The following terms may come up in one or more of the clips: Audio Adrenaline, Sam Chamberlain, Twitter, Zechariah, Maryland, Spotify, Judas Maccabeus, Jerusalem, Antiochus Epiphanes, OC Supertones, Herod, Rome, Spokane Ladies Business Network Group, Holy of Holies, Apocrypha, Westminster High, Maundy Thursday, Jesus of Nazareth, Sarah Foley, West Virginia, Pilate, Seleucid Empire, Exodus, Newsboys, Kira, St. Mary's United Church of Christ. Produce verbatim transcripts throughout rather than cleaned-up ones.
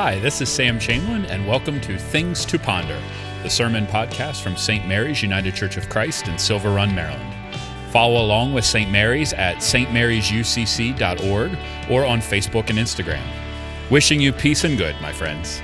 Hi, this is Sam Chamberlain, and welcome to Things to Ponder, the sermon podcast from Saint Mary's United Church of Christ in Silver Run, Maryland. Follow along with Saint Mary's at s t mary's u c c dot org or on Facebook and Instagram. Wishing you peace and good, my friends.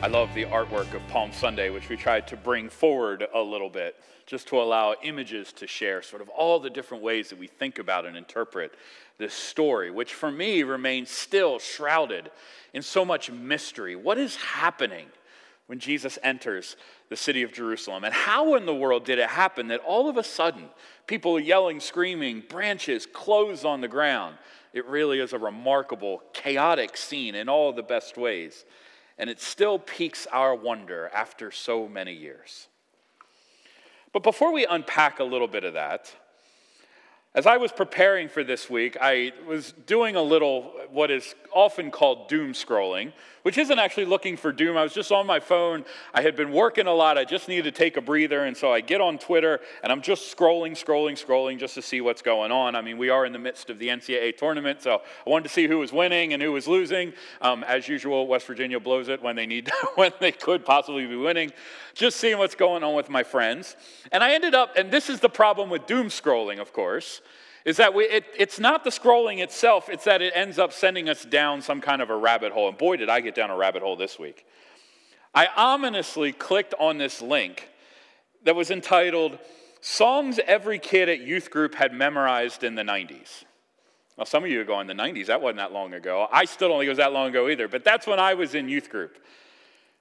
I love the artwork of Palm Sunday, which we tried to bring forward a little bit, just to allow images to share sort of all the different ways that we think about and interpret this story, which for me remains still shrouded in so much mystery. What is happening when Jesus enters the city of Jerusalem? And how in the world did it happen that all of a sudden people are yelling, screaming, branches, clothes on the ground? It really is a remarkable, chaotic scene in all the best ways. And it still piques our wonder after so many years. But before we unpack a little bit of that, as I was preparing for this week, I was doing a little what is often called doom scrolling, which isn't actually looking for doom. I was just on my phone. I had been working a lot. I just needed to take a breather, and so I get on Twitter, and I'm just scrolling, scrolling, scrolling just to see what's going on. I mean, we are in the midst of the N C double A tournament, so I wanted to see who was winning and who was losing. Um, as usual, West Virginia blows it when they need, when they could possibly be winning. Just seeing what's going on with my friends. And I ended up, and this is the problem with doom scrolling, of course, is that we, it, it's not the scrolling itself, it's that it ends up sending us down some kind of a rabbit hole. And boy, did I get down a rabbit hole this week. I ominously clicked on this link that was entitled, Songs Every Kid at Youth Group Had Memorized in the nineties. Now, some of you are going, the nineties, that wasn't that long ago. I still don't think it was that long ago either, but that's when I was in youth group.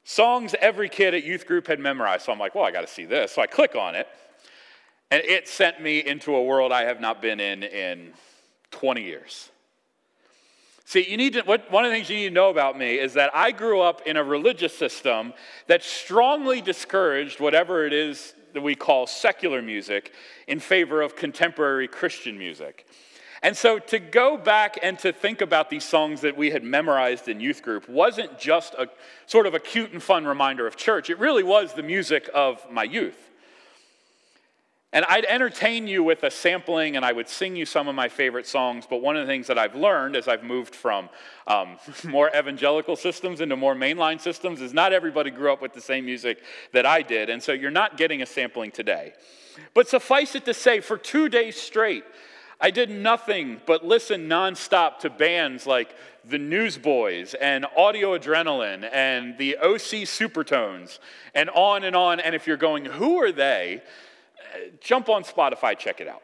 Songs every kid at youth group had memorized. So I'm like, well, I got to see this. So I click on it. And it sent me into a world I have not been in in twenty years. See, you need to, what, one of the things you need to know about me is that I grew up in a religious system that strongly discouraged whatever it is that we call secular music in favor of contemporary Christian music. And so to go back and to think about these songs that we had memorized in youth group wasn't just a sort of a cute and fun reminder of church. It really was the music of my youth. And I'd entertain you with a sampling, and I would sing you some of my favorite songs, but one of the things that I've learned as I've moved from um, more evangelical systems into more mainline systems is not everybody grew up with the same music that I did, and so you're not getting a sampling today. But suffice it to say, for two days straight, I did nothing but listen nonstop to bands like the Newsboys and Audio Adrenaline and the O C Supertones and on and on, and if you're going, who are they? Jump on Spotify, check it out.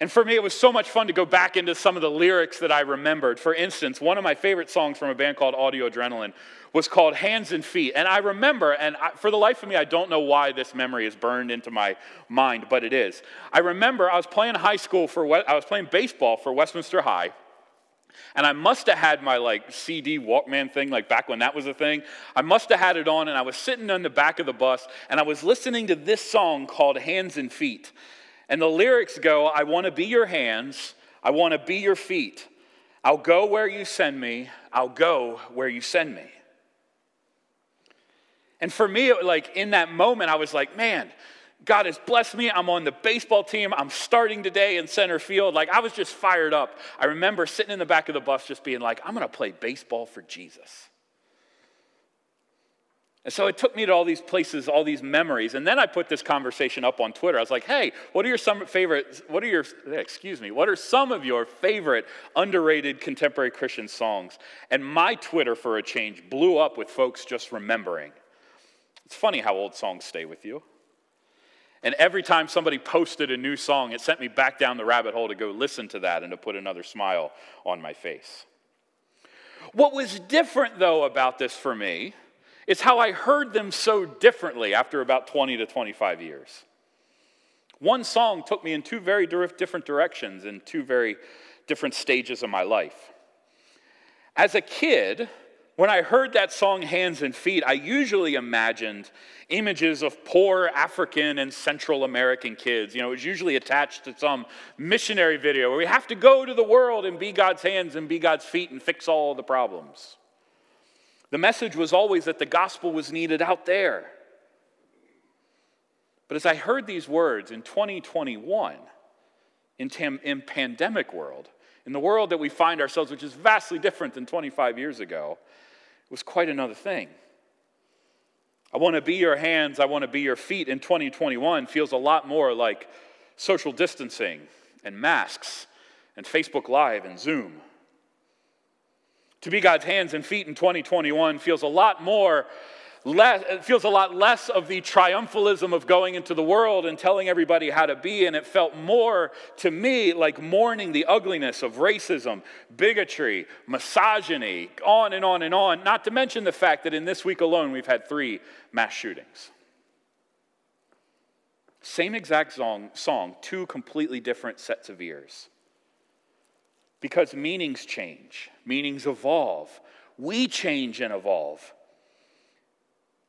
And for me, it was so much fun to go back into some of the lyrics that I remembered. For instance, one of my favorite songs from a band called Audio Adrenaline was called Hands and Feet. And I remember, and I, for the life of me, I don't know why this memory is burned into my mind, but it is. I remember I was playing high school for, I was playing baseball for Westminster High. And I must have had my like C D Walkman thing, like back when that was a thing. I must have had it on, and I was sitting on the back of the bus, and I was listening to this song called Hands and Feet. And the lyrics go, I want to be your hands, I want to be your feet. I'll go where you send me, I'll go where you send me. And for me, it, like in that moment, I was like, man, God has blessed me. I'm on the baseball team. I'm starting today in center field. Like, I was just fired up. I remember sitting in the back of the bus just being like, I'm going to play baseball for Jesus. And so it took me to all these places, all these memories. And then I put this conversation up on Twitter. I was like, hey, what are your some favorite, what are your, excuse me, what are some of your favorite underrated contemporary Christian songs? And my Twitter, for a change, blew up with folks just remembering. It's funny how old songs stay with you. And every time somebody posted a new song, it sent me back down the rabbit hole to go listen to that and to put another smile on my face. What was different, though, about this for me is how I heard them so differently after about twenty to twenty-five years. One song took me in two very different directions in two very different stages of my life. As a kid, when I heard that song, Hands and Feet, I usually imagined images of poor African and Central American kids. You know, it was usually attached to some missionary video where we have to go to the world and be God's hands and be God's feet and fix all the problems. The message was always that the gospel was needed out there. But as I heard these words in twenty twenty-one, in, tam- in pandemic world, in the world that we find ourselves, which is vastly different than twenty-five years ago, was quite another thing. I want to be your hands, I want to be your feet in twenty twenty-one feels a lot more like social distancing and masks and Facebook Live and Zoom. To be God's hands and feet in twenty twenty-one feels a lot more, less, it feels a lot less of the triumphalism of going into the world and telling everybody how to be, and it felt more to me like mourning the ugliness of racism, bigotry, misogyny, on and on and on, not to mention the fact that in this week alone we've had three mass shootings. Same exact song, song, two completely different sets of ears. Because meanings change, meanings evolve. We change and evolve.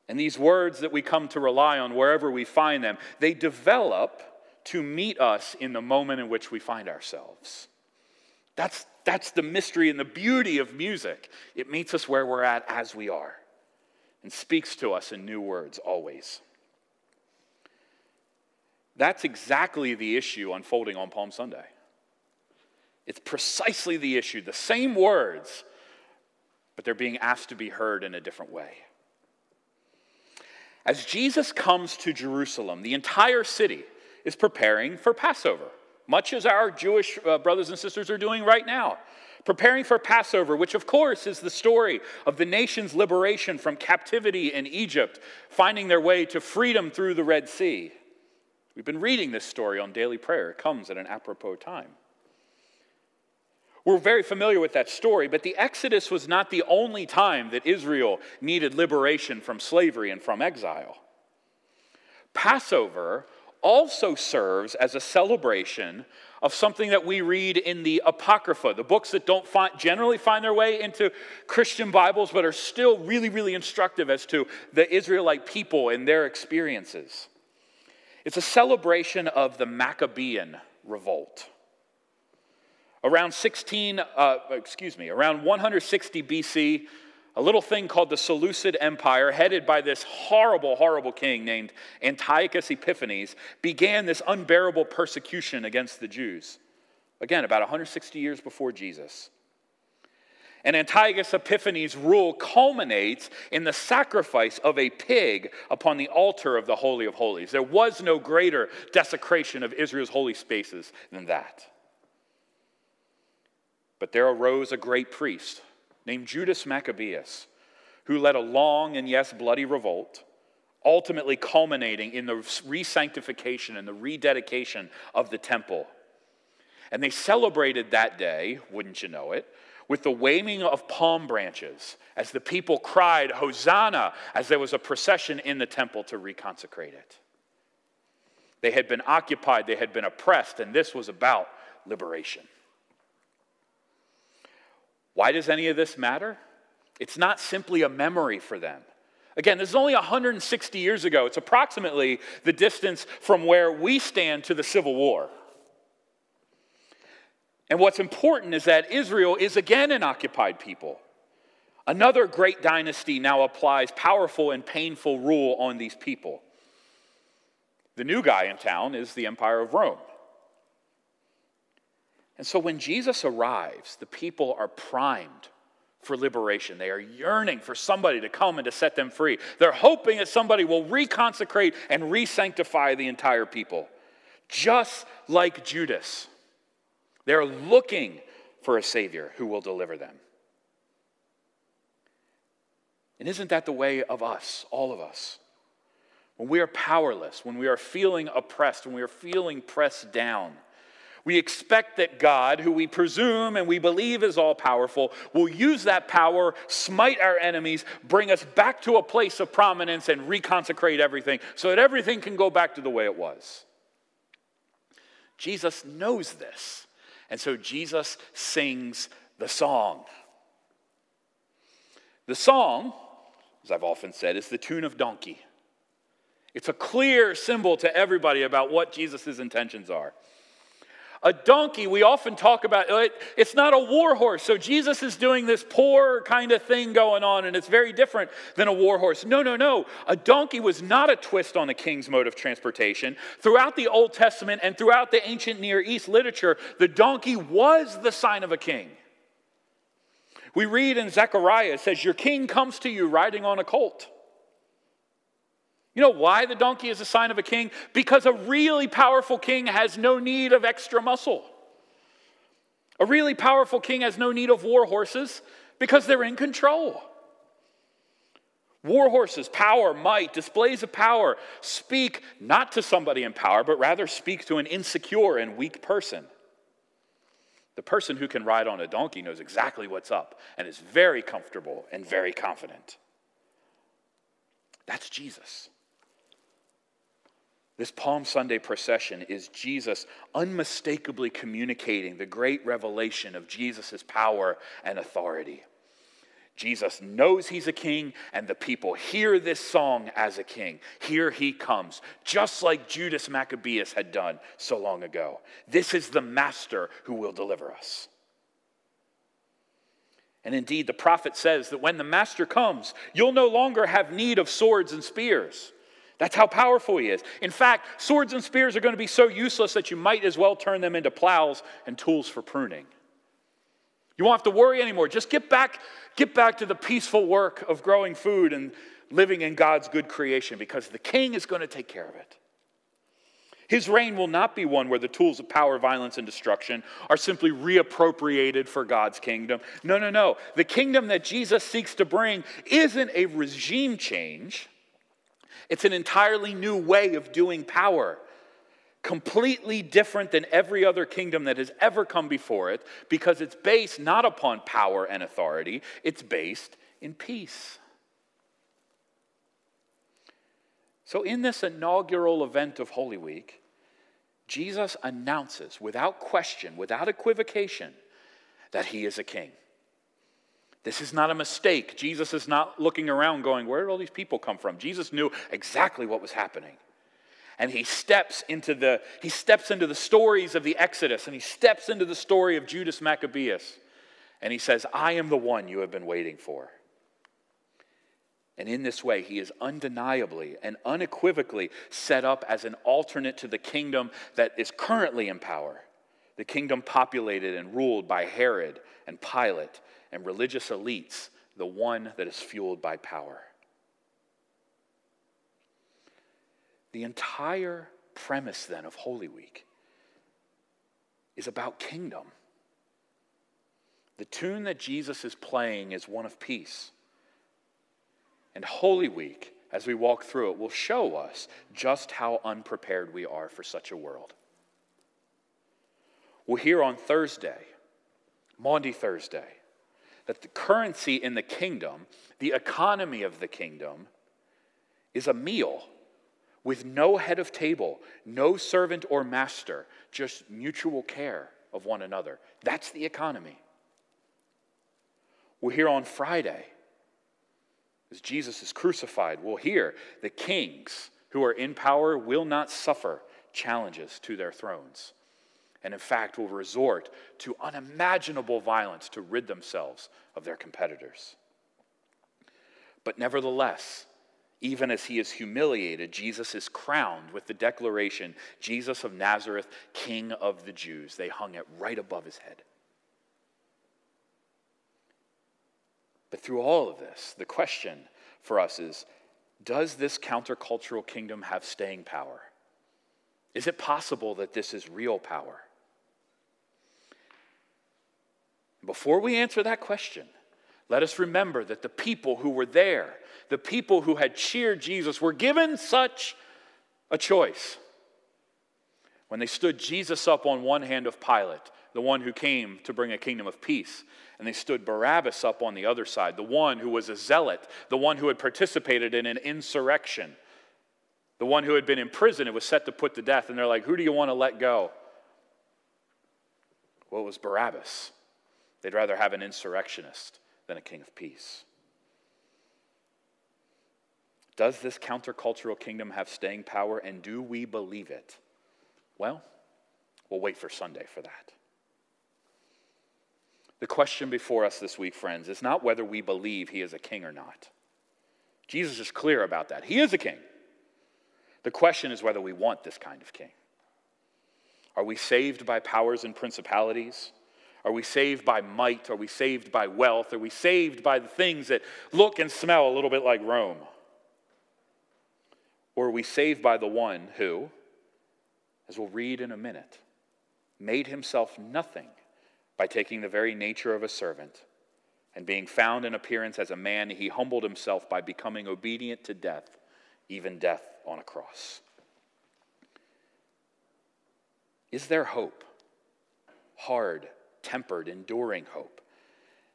And these words that we come to rely on wherever we find them, they develop to meet us in the moment in which we find ourselves. That's, that's the mystery and the beauty of music. It meets us where we're at as we are and speaks to us in new words always. That's exactly the issue unfolding on Palm Sunday. It's precisely the issue, the same words, but they're being asked to be heard in a different way. As Jesus comes to Jerusalem, the entire city is preparing for Passover, much as our Jewish brothers and sisters are doing right now. Preparing for Passover, which of course is the story of the nation's liberation from captivity in Egypt, finding their way to freedom through the Red Sea. We've been reading this story on daily prayer. It comes at an apropos time. We're very familiar with that story, but the Exodus was not the only time that Israel needed liberation from slavery and from exile. Passover also serves as a celebration of something that we read in the Apocrypha, the books that don't find, generally find their way into Christian Bibles, but are still really, really instructive as to the Israelite people and their experiences. It's a celebration of the Maccabean Revolt. Around sixteen, uh, excuse me, around one hundred sixty B C, a little thing called the Seleucid Empire, headed by this horrible, horrible king named Antiochus Epiphanes, began this unbearable persecution against the Jews. Again, about one hundred sixty years before Jesus. And Antiochus Epiphanes' rule culminates in the sacrifice of a pig upon the altar of the Holy of Holies. There was no greater desecration of Israel's holy spaces than that. But there arose a great priest named Judas Maccabeus, who led a long and, yes, bloody revolt, ultimately culminating in the re-sanctification and the rededication of the temple. And they celebrated that day, wouldn't you know it, with the waving of palm branches as the people cried, Hosanna, as there was a procession in the temple to reconsecrate it. They had been occupied, they had been oppressed, and this was about liberation. Why does any of this matter? It's not simply a memory for them. Again, this is only one hundred sixty years ago. It's approximately the distance from where we stand to the Civil War. And what's important is that Israel is again an occupied people. Another great dynasty now applies powerful and painful rule on these people. The new guy in town is the Empire of Rome. And so when Jesus arrives, the people are primed for liberation. They are yearning for somebody to come and to set them free. They're hoping that somebody will reconsecrate and re-sanctify the entire people. Just like Judas, they're looking for a Savior who will deliver them. And isn't that the way of us, all of us? When we are powerless, when we are feeling oppressed, when we are feeling pressed down, we expect that God, who we presume and we believe is all-powerful, will use that power, smite our enemies, bring us back to a place of prominence and reconsecrate everything so that everything can go back to the way it was. Jesus knows this, and so Jesus sings the song. The song, as I've often said, is the tune of donkey. It's a clear symbol to everybody about what Jesus' intentions are. A donkey, we often talk about, it's not a war horse. So Jesus is doing this poor kind of thing going on, and it's very different than a war horse. No, no, no. A donkey was not a twist on the king's mode of transportation. Throughout the Old Testament and throughout the ancient Near East literature, the donkey was the sign of a king. We read in Zechariah, it says, your king comes to you riding on a colt. You know why the donkey is a sign of a king? Because a really powerful king has no need of extra muscle. A really powerful king has no need of war horses because they're in control. War horses, power, might, displays of power, speak not to somebody in power, but rather speak to an insecure and weak person. The person who can ride on a donkey knows exactly what's up and is very comfortable and very confident. That's Jesus. This Palm Sunday procession is Jesus unmistakably communicating the great revelation of Jesus' power and authority. Jesus knows he's a king, and the people hear this song as a king. Here he comes, just like Judas Maccabeus had done so long ago. This is the master who will deliver us. And indeed, the prophet says that when the master comes, you'll no longer have need of swords and spears. That's how powerful he is. In fact, swords and spears are going to be so useless that you might as well turn them into plows and tools for pruning. You won't have to worry anymore. Just get back, get back to the peaceful work of growing food and living in God's good creation, because the king is going to take care of it. His reign will not be one where the tools of power, violence, and destruction are simply reappropriated for God's kingdom. No, no, no. The kingdom that Jesus seeks to bring isn't a regime change. It's an entirely new way of doing power. Completely different than every other kingdom that has ever come before it, because it's based not upon power and authority, it's based in peace. So in this inaugural event of Holy Week, Jesus announces without question, without equivocation, that he is a king. This is not a mistake. Jesus is not looking around going, where did all these people come from? Jesus knew exactly what was happening. And he steps into the he steps into the stories of the Exodus, and he steps into the story of Judas Maccabeus, and he says, I am the one you have been waiting for. And in this way, he is undeniably and unequivocally set up as an alternate to the kingdom that is currently in power, the kingdom populated and ruled by Herod and Pilate and religious elites, the one that is fueled by power. The entire premise, then, of Holy Week is about kingdom. The tune that Jesus is playing is one of peace. And Holy Week, as we walk through it, will show us just how unprepared we are for such a world. We'll hear on Thursday, Maundy Thursday, that the currency in the kingdom, the economy of the kingdom, is a meal. With no head of table, no servant or master, just mutual care of one another. That's the economy. We'll hear on Friday, as Jesus is crucified, we'll hear the kings who are in power will not suffer challenges to their thrones. And in fact, will resort to unimaginable violence to rid themselves of their competitors. But nevertheless, even as he is humiliated, Jesus is crowned with the declaration, Jesus of Nazareth, King of the Jews. They hung it right above his head. But through all of this, the question for us is, does this countercultural kingdom have staying power? Is it possible that this is real power? Before we answer that question, let us remember that the people who were there, the people who had cheered Jesus, were given such a choice. When they stood Jesus up on one hand of Pilate, the one who came to bring a kingdom of peace, and they stood Barabbas up on the other side, the one who was a zealot, the one who had participated in an insurrection, the one who had been in prison and was set to put to death, and they're like, who do you want to let go? Well, it was Barabbas. They'd rather have an insurrectionist than a king of peace. Does this countercultural kingdom have staying power, and do we believe it? Well, We'll wait for Sunday for that. The question before us this week, friends, is not whether we believe he is a king or not. Jesus is clear about that. He is a king. The question is whether we want this kind of king. Are we saved by powers and principalities? Are we saved by might? Are we saved by wealth? Are we saved by the things that look and smell a little bit like Rome? Or are we saved by the one who, as we'll read in a minute, made himself nothing by taking the very nature of a servant, and being found in appearance as a man, he humbled himself by becoming obedient to death, even death on a cross? Is there hope, hard, tempered, enduring hope,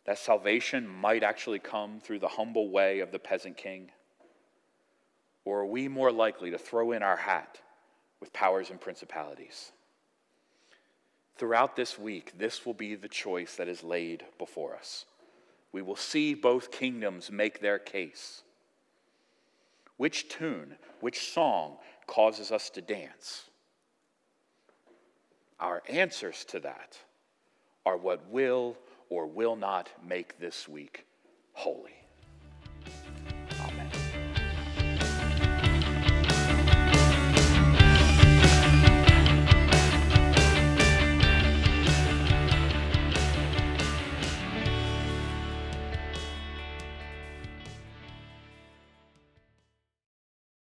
that salvation might actually come through the humble way of the peasant king? Or are we more likely to throw in our hat with powers and principalities? Throughout this week, this will be the choice that is laid before us. We will see both kingdoms make their case. Which tune, which song causes us to dance? Our answers to that are what will or will not make this week holy.